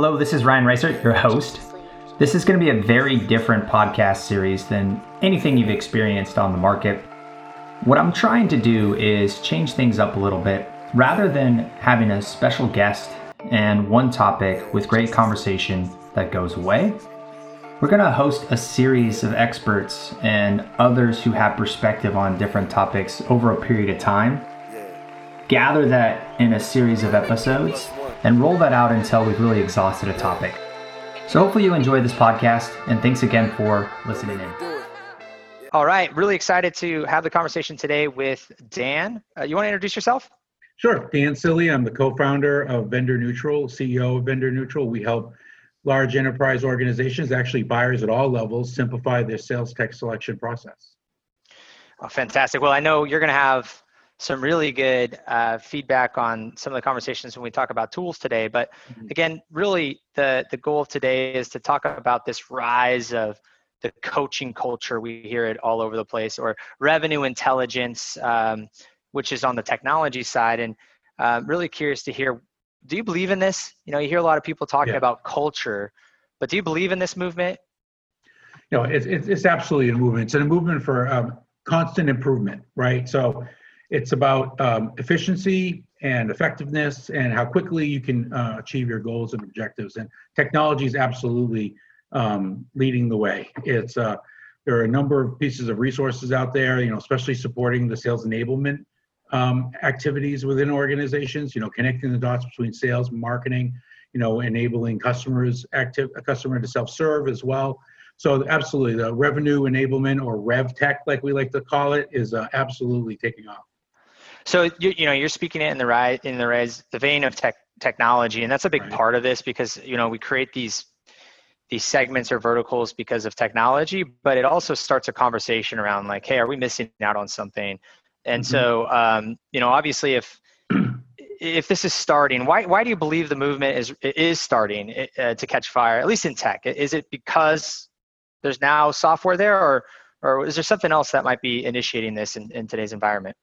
Hello, this is Ryan Reisert, your host. This is going to be a very different podcast series than anything you've experienced on the market. What I'm trying to do is change things up a little bit. Rather than having a special guest and one topic with great conversation that goes away, we're going to host a series of experts and others who have perspective on different topics over a period of time. Gather that in a series of episodes and roll that out until we've really exhausted a topic. So hopefully you enjoy this podcast, and thanks again for listening in. All right, really excited to have the conversation today with Dan. You want to introduce yourself? Sure. Dan Cilley. I'm the co-founder of Vendor Neutral, CEO of Vendor Neutral. We help large enterprise organizations, actually buyers at all levels, simplify their sales tech selection process. Oh, fantastic. Well, I know you're going to have some really good feedback on some of the conversations when we talk about tools today. But again, really the goal of today is to talk about this rise of the coaching culture. We hear it all over the place, or revenue intelligence, which is on the technology side. And really curious to hear, do you believe in this? You know, you hear a lot of people talking about culture, but do you believe in this movement? No, it's absolutely a movement. It's a movement for constant improvement, right? So it's about efficiency and effectiveness and how quickly you can achieve your goals and objectives. And technology is absolutely leading the way. It's there are a number of pieces of resources out there, you know, especially supporting the sales enablement activities within organizations, you know, connecting the dots between sales and marketing, you know, enabling a customer to self-serve as well. So absolutely, the revenue enablement, or rev tech, like we like to call it, is absolutely taking off. So you're speaking it in the vein of technology, and that's a big part of this, because we create these segments or verticals because of technology, but it also starts a conversation around like, hey, are we missing out on something? And so obviously, if this is starting, why do you believe the movement is starting to catch fire, at least in tech? Is it because there's now software there, or is there something else that might be initiating this in today's environment?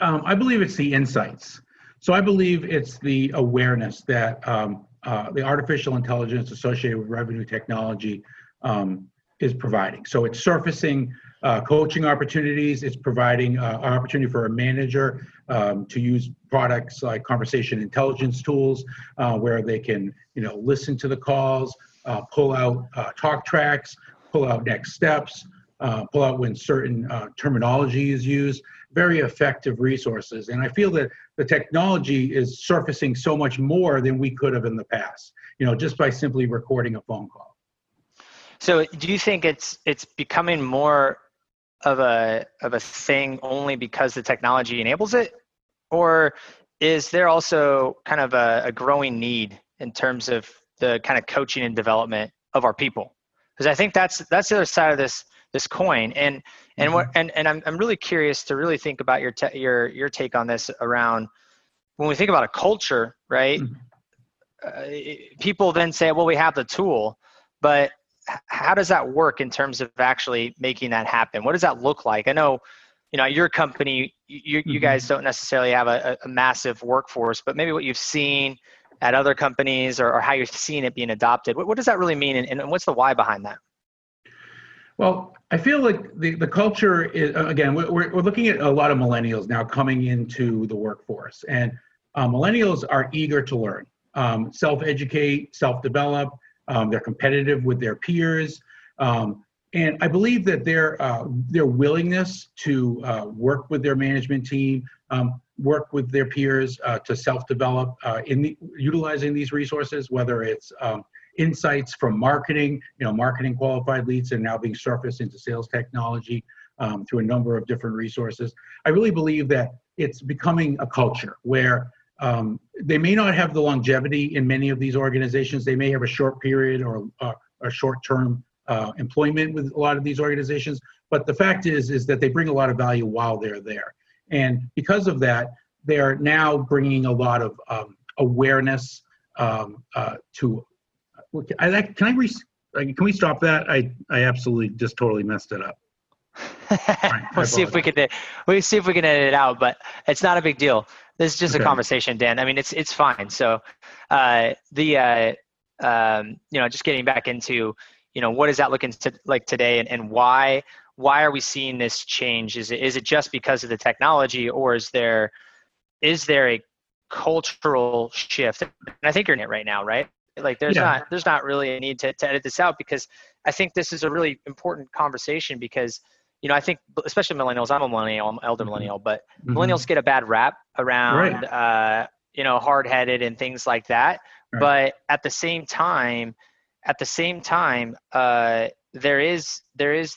I believe it's the insights. So I believe it's the awareness that the artificial intelligence associated with revenue technology is providing. So it's surfacing coaching opportunities. It's providing an opportunity for a manager to use products like conversation intelligence tools, where they can, listen to the calls, pull out talk tracks, pull out next steps, pull out when certain terminology is used. Very effective resources. And I feel that the technology is surfacing so much more than we could have in the past, just by simply recording a phone call. So do you think it's becoming more of a thing only because the technology enables it? Or is there also kind of a growing need in terms of the kind of coaching and development of our people? Because I think that's the other side of this coin. And I'm really curious to really think about your take on this around when we think about a culture, right? People then say, well, we have the tool, but how does that work in terms of actually making that happen? What does that look like? I know, your company, you guys don't necessarily have a massive workforce, but maybe what you've seen at other companies, or how you're seeing it being adopted. What does that really mean? And what's the why behind that? Well, I feel like the culture is, again, we're looking at a lot of millennials now coming into the workforce, and millennials are eager to learn, self-educate, self-develop. They're competitive with their peers. And I believe that their willingness to work with their management team, work with their peers to self-develop utilizing these resources, whether it's insights from marketing, marketing qualified leads are now being surfaced into sales technology through a number of different resources. I really believe that it's becoming a culture where they may not have the longevity in many of these organizations. They may have a short period or a short-term employment with a lot of these organizations. But the fact is that they bring a lot of value while they're there. And because of that, they are now bringing a lot of awareness to. Can we stop that? I absolutely just totally messed it up. Right, we'll see if we can edit it out, but it's not a big deal. This is just a conversation, Dan. I mean, it's fine. So you know, just getting back into, you know, what is that looking like today, and why are we seeing this change? Is it just because of the technology, or is there a cultural shift? And I think you're in it right now, right? Like there's not really a need to edit this out, because I think this is a really important conversation, because, you know, I think especially millennials, I'm a millennial, I'm an elder millennial, but millennials get a bad rap around, you know, hard-headed and things like that. Right. But at the same time, there is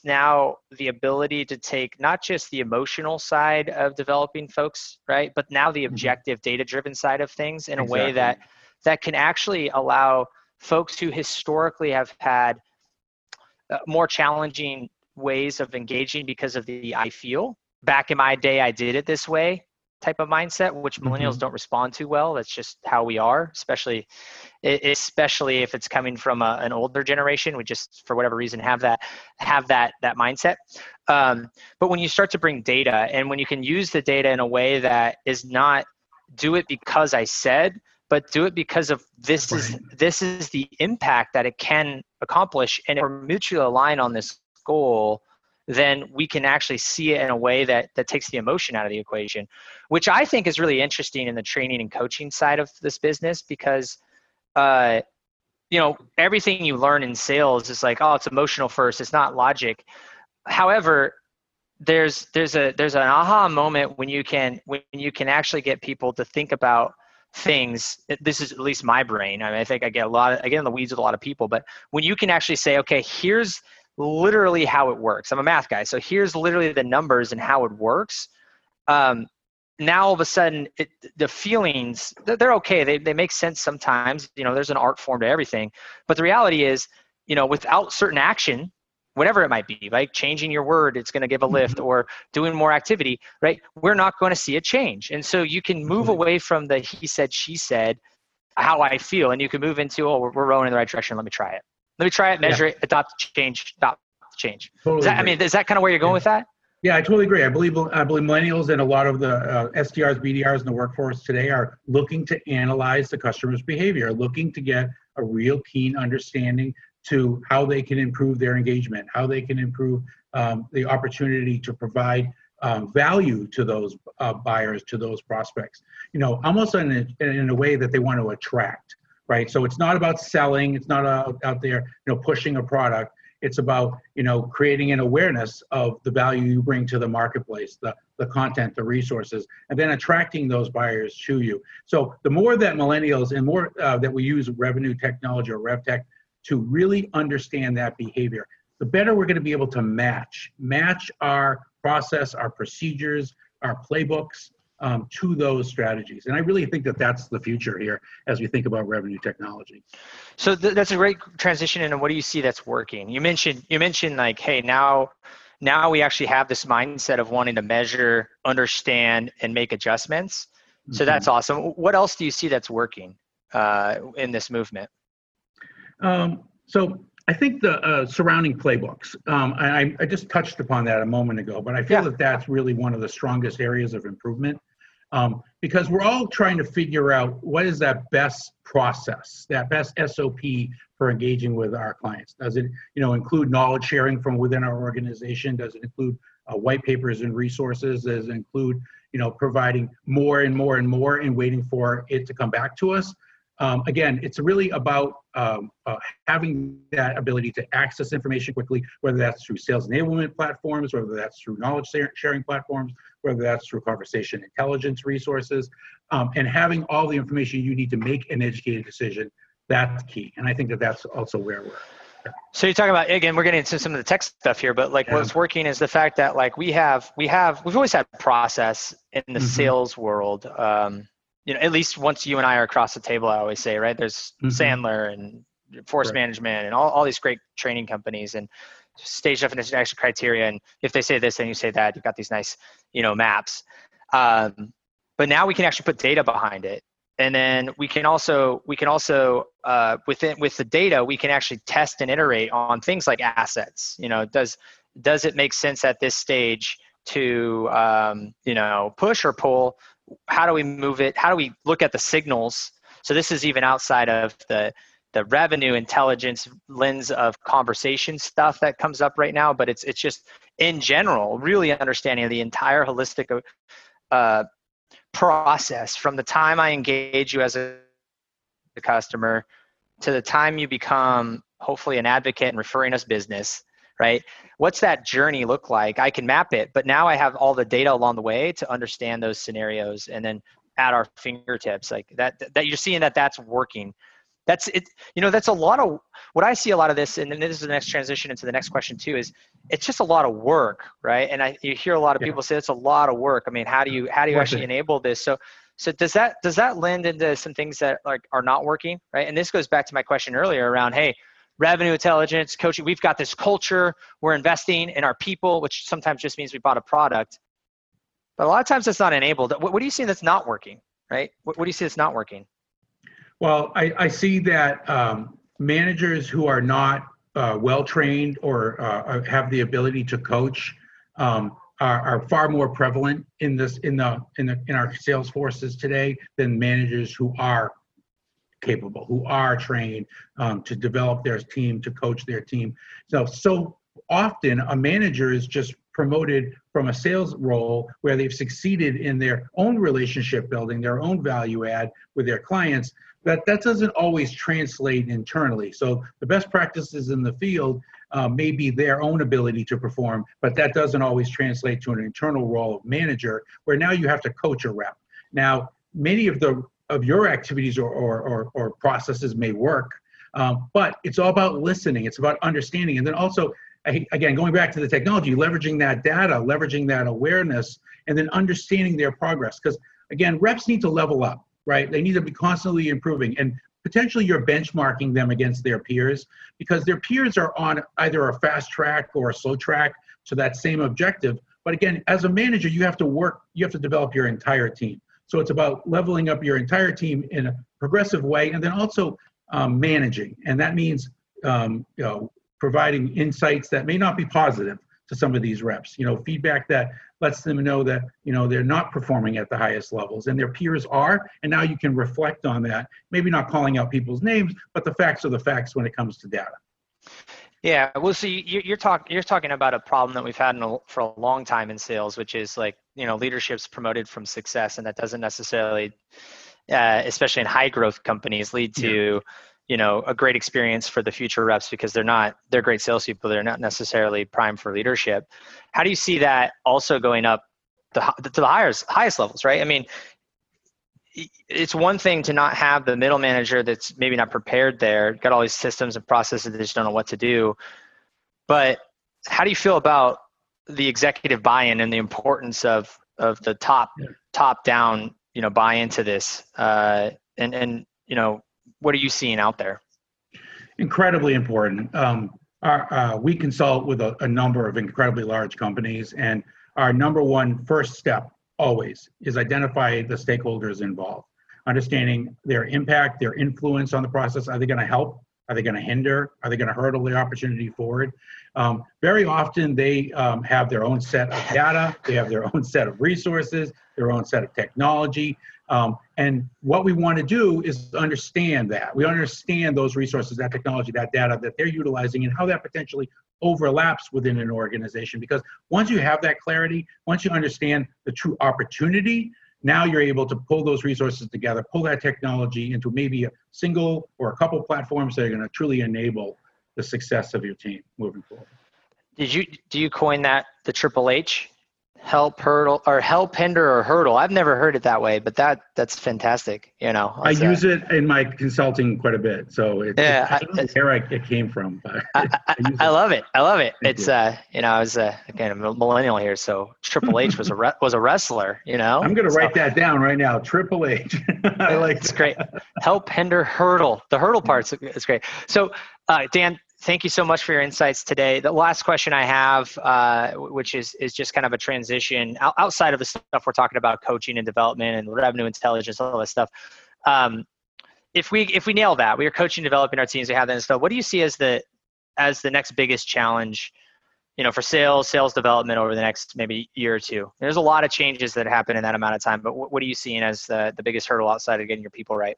now the ability to take not just the emotional side of developing folks, right, but now the objective data-driven side of things in a way that can actually allow folks who historically have had more challenging ways of engaging because of the I feel back in my day I did it this way type of mindset, which millennials don't respond to well. That's just how we are, especially if it's coming from an older generation. We just, for whatever reason, have that mindset. But when you start to bring data, and when you can use the data in a way that is not do it because I said, but do it because of this is the impact that it can accomplish, and if we're mutually aligned on this goal, then we can actually see it in a way that takes the emotion out of the equation, which I think is really interesting in the training and coaching side of this business, because you know, everything you learn in sales is like, oh, it's emotional first, it's not logic. However, there's an aha moment when you can actually get people to think about things. This is at least my brain. I mean, I think I get in the weeds with a lot of people, but when you can actually say, okay, here's literally how it works. I'm a math guy, so here's literally the numbers and how it works. Now all of a sudden, the feelings, they're okay. They make sense sometimes. You know, there's an art form to everything, but the reality is, you know, without certain action, whatever it might be, like changing your word, it's going to give a lift, or doing more activity, right? We're not going to see a change. And so you can move away from the he said, she said, how I feel, and you can move into, oh, we're rolling in the right direction. Let me try it. Measure it, adopt, change. Totally is that kind of where you're going with that? Yeah, I totally agree. I believe millennials and a lot of the SDRs, BDRs in the workforce today are looking to analyze the customer's behavior, looking to get a real keen understanding to how they can improve their engagement, how they can improve the opportunity to provide value to those buyers, to those prospects. You know, almost in a way that they want to attract, right? So it's not about selling. It's not out there, you know, pushing a product. It's about, you know, creating an awareness of the value you bring to the marketplace, the content, the resources, and then attracting those buyers to you. So the more that millennials and more that we use revenue technology or rev tech to really understand that behavior, the better we're going to be able to match our process, our procedures, our playbooks to those strategies. And I really think that that's the future here as we think about revenue technology. So that's a great transition into what do you see that's working? You mentioned like, hey, now we actually have this mindset of wanting to measure, understand, and make adjustments. So that's awesome. What else do you see that's working in this movement? So I think the surrounding playbooks, I just touched upon that a moment ago, but I feel that that's really one of the strongest areas of improvement, because we're all trying to figure out what is that best process, that best SOP for engaging with our clients. Does it, you know, include knowledge sharing from within our organization? Does it include white papers and resources? Does it include, you know, providing more and more and more and waiting for it to come back to us? Again, it's really about having that ability to access information quickly, whether that's through sales enablement platforms, whether that's through knowledge sharing platforms, whether that's through conversation intelligence resources, and having all the information you need to make an educated decision. That's key. And I think that that's also where we're at. So you're talking about, again, we're getting into some of the tech stuff here, but like what's working is the fact that like we've always had process in the sales world. You know, at least once you and I are across the table, I always say, right, there's Sandler and Force Management and all these great training companies and stage definition, action criteria. And if they say this, then you say that, you've got these nice, you know, maps. But now we can actually put data behind it. And then we can also with the data, we can actually test and iterate on things like assets. You know, does it make sense at this stage to, you know, push or pull? How do we move it? How do we look at the signals? So this is even outside of the the revenue intelligence lens of conversation stuff that comes up right now, but it's just in general, really understanding the entire holistic process from the time I engage you as a customer to the time you become hopefully an advocate and referring us business, right? What's that journey look like? I can map it, but now I have all the data along the way to understand those scenarios and then at our fingertips, like that you're seeing that that's working. That's it. You know, that's a lot of what I see a lot of this, and then this is the next transition into the next question too, is it's just a lot of work, right? And you hear a lot of people say it's a lot of work. I mean, how do you actually enable this? So does that lend into some things that like are not working, right? And this goes back to my question earlier around, hey, revenue intelligence, coaching, we've got this culture, we're investing in our people, which sometimes just means we bought a product. But a lot of times that's not enabled. What do you see that's not working, right? What do you see that's not working? Well, I see that managers who are not well-trained or have the ability to coach are far more prevalent in our sales forces today than managers who are capable, who are trained to develop their team, to coach their team. So often a manager is just promoted from a sales role where they've succeeded in their own relationship building, their own value add with their clients. That doesn't always translate internally. So the best practices in the field may be their own ability to perform, but that doesn't always translate to an internal role of manager, where now you have to coach a rep. Now, many of your activities or processes may work, but it's all about listening. It's about understanding. And then also, again, going back to the technology, leveraging that data, leveraging that awareness, and then understanding their progress. Because again, reps need to level up. Right? They need to be constantly improving, and potentially you're benchmarking them against their peers, because their peers are on either a fast track or a slow track to that same objective. But again, as a manager, you have to develop your entire team. So it's about leveling up your entire team in a progressive way, and then also managing. And that means providing insights that may not be positive to some of these reps, feedback that lets them know that, they're not performing at the highest levels and their peers are, and now you can reflect on that, maybe not calling out people's names, but the facts are the facts when it comes to data. Yeah, well, see, you're talking about a problem that we've had for a long time in sales, which is like, leadership's promoted from success, and that doesn't necessarily, especially in high growth companies, lead to, a great experience for the future reps, because they're great salespeople. They're not necessarily primed for leadership. How do you see that also going up to the highest levels, right? I mean, it's one thing to not have the middle manager that's maybe not prepared there, got all these systems and processes, they just don't know what to do. But how do you feel about the executive buy-in and the importance of the top down, buy into this, and what are you seeing out there? Incredibly important. We consult with a number of incredibly large companies, and our number one first step always is identify the stakeholders involved, understanding their impact, their influence on the process. Are they going to help? Are they going to hinder? Are they going to hurdle the opportunity forward? Very often they have their own set of data, they have their own set of resources, their own set of technology. And what we want to do is understand that. We understand those resources, that technology, that data that they're utilizing, and how that potentially overlaps within an organization. Because once you have that clarity, once you understand the true opportunity, now you're able to pull those resources together, pull that technology into maybe a single or a couple platforms that are going to truly enable the success of your team moving forward. Do you coin that the Triple H? Help, hinder, or hurdle. I've never heard it that way, but that's fantastic. I use it in my consulting quite a bit. So it came from. But I love it. I love it. It's I was again a millennial here, so Triple H was a wrestler. I'm gonna write that down right now. Triple H. I like it's that. Great. Help, hinder, hurdle. The hurdle part's is great. So Dan, thank you so much for your insights today. The last question I have, which is just kind of a transition outside of the stuff we're talking about, coaching and development and revenue intelligence, all that stuff. If we nail that, we are coaching, developing our teams, we have that and stuff. What do you see as the next biggest challenge, for sales development over the next maybe year or two? There's a lot of changes that happen in that amount of time, but what are you seeing as the biggest hurdle outside of getting your people right?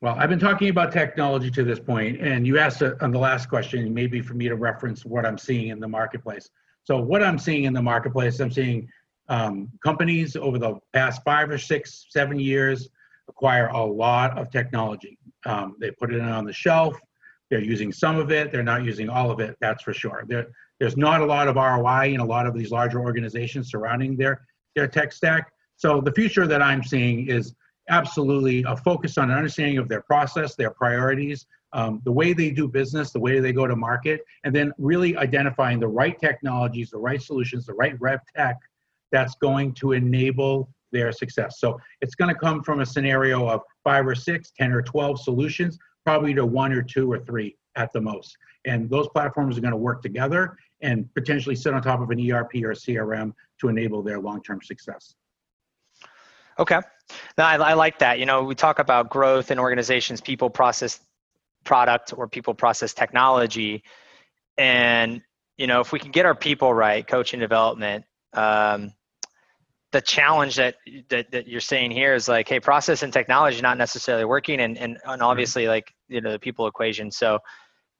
Well, I've been talking about technology to this point, and you asked on the last question, maybe for me to reference what I'm seeing in the marketplace. So what I'm seeing in the marketplace, I'm seeing companies over the past 5 or 6, 7 years acquire a lot of technology. They put it on the shelf. They're using some of it. They're not using all of it, that's for sure. There's not a lot of ROI in a lot of these larger organizations surrounding their tech stack. So the future that I'm seeing is absolutely a focus on an understanding of their process, their priorities, the way they do business, the way they go to market, and then really identifying the right technologies, the right solutions, the right rev tech that's going to enable their success. So it's going to come from a scenario of 5 or 6, 10 or 12 solutions, probably to 1 or 2 or 3 at the most. And those platforms are going to work together and potentially sit on top of an ERP or a CRM to enable their long-term success. Okay. Now, I like that. You know, we talk about growth in organizations, people, process, product, or people, process, technology. And, you know, if we can get our people right, coaching development, the challenge that you're saying here is like, hey, process and technology not necessarily working, and obviously, like, you know, the people equation. So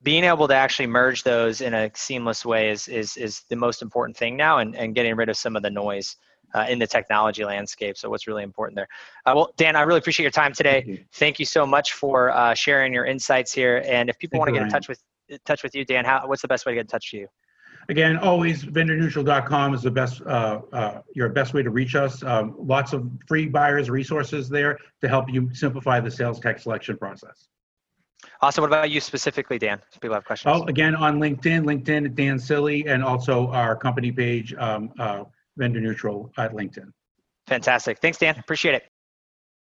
being able to actually merge those in a seamless way is the most important thing now, and getting rid of some of the noise in the technology landscape. So what's really important there. Well, Dan, I really appreciate your time today. Thank you so much for sharing your insights here. And if people want to get in touch with you, Dan, what's the best way to get in touch with you? Again, always vendorneutral.com is the best your best way to reach us. Lots of free buyers resources there to help you simplify the sales tech selection process. Awesome. What about you specifically, Dan? People have questions. Oh, again, on LinkedIn at Dan Cilley, and also our company page, Vendor Neutral at LinkedIn. Fantastic. Thanks, Dan. Appreciate it.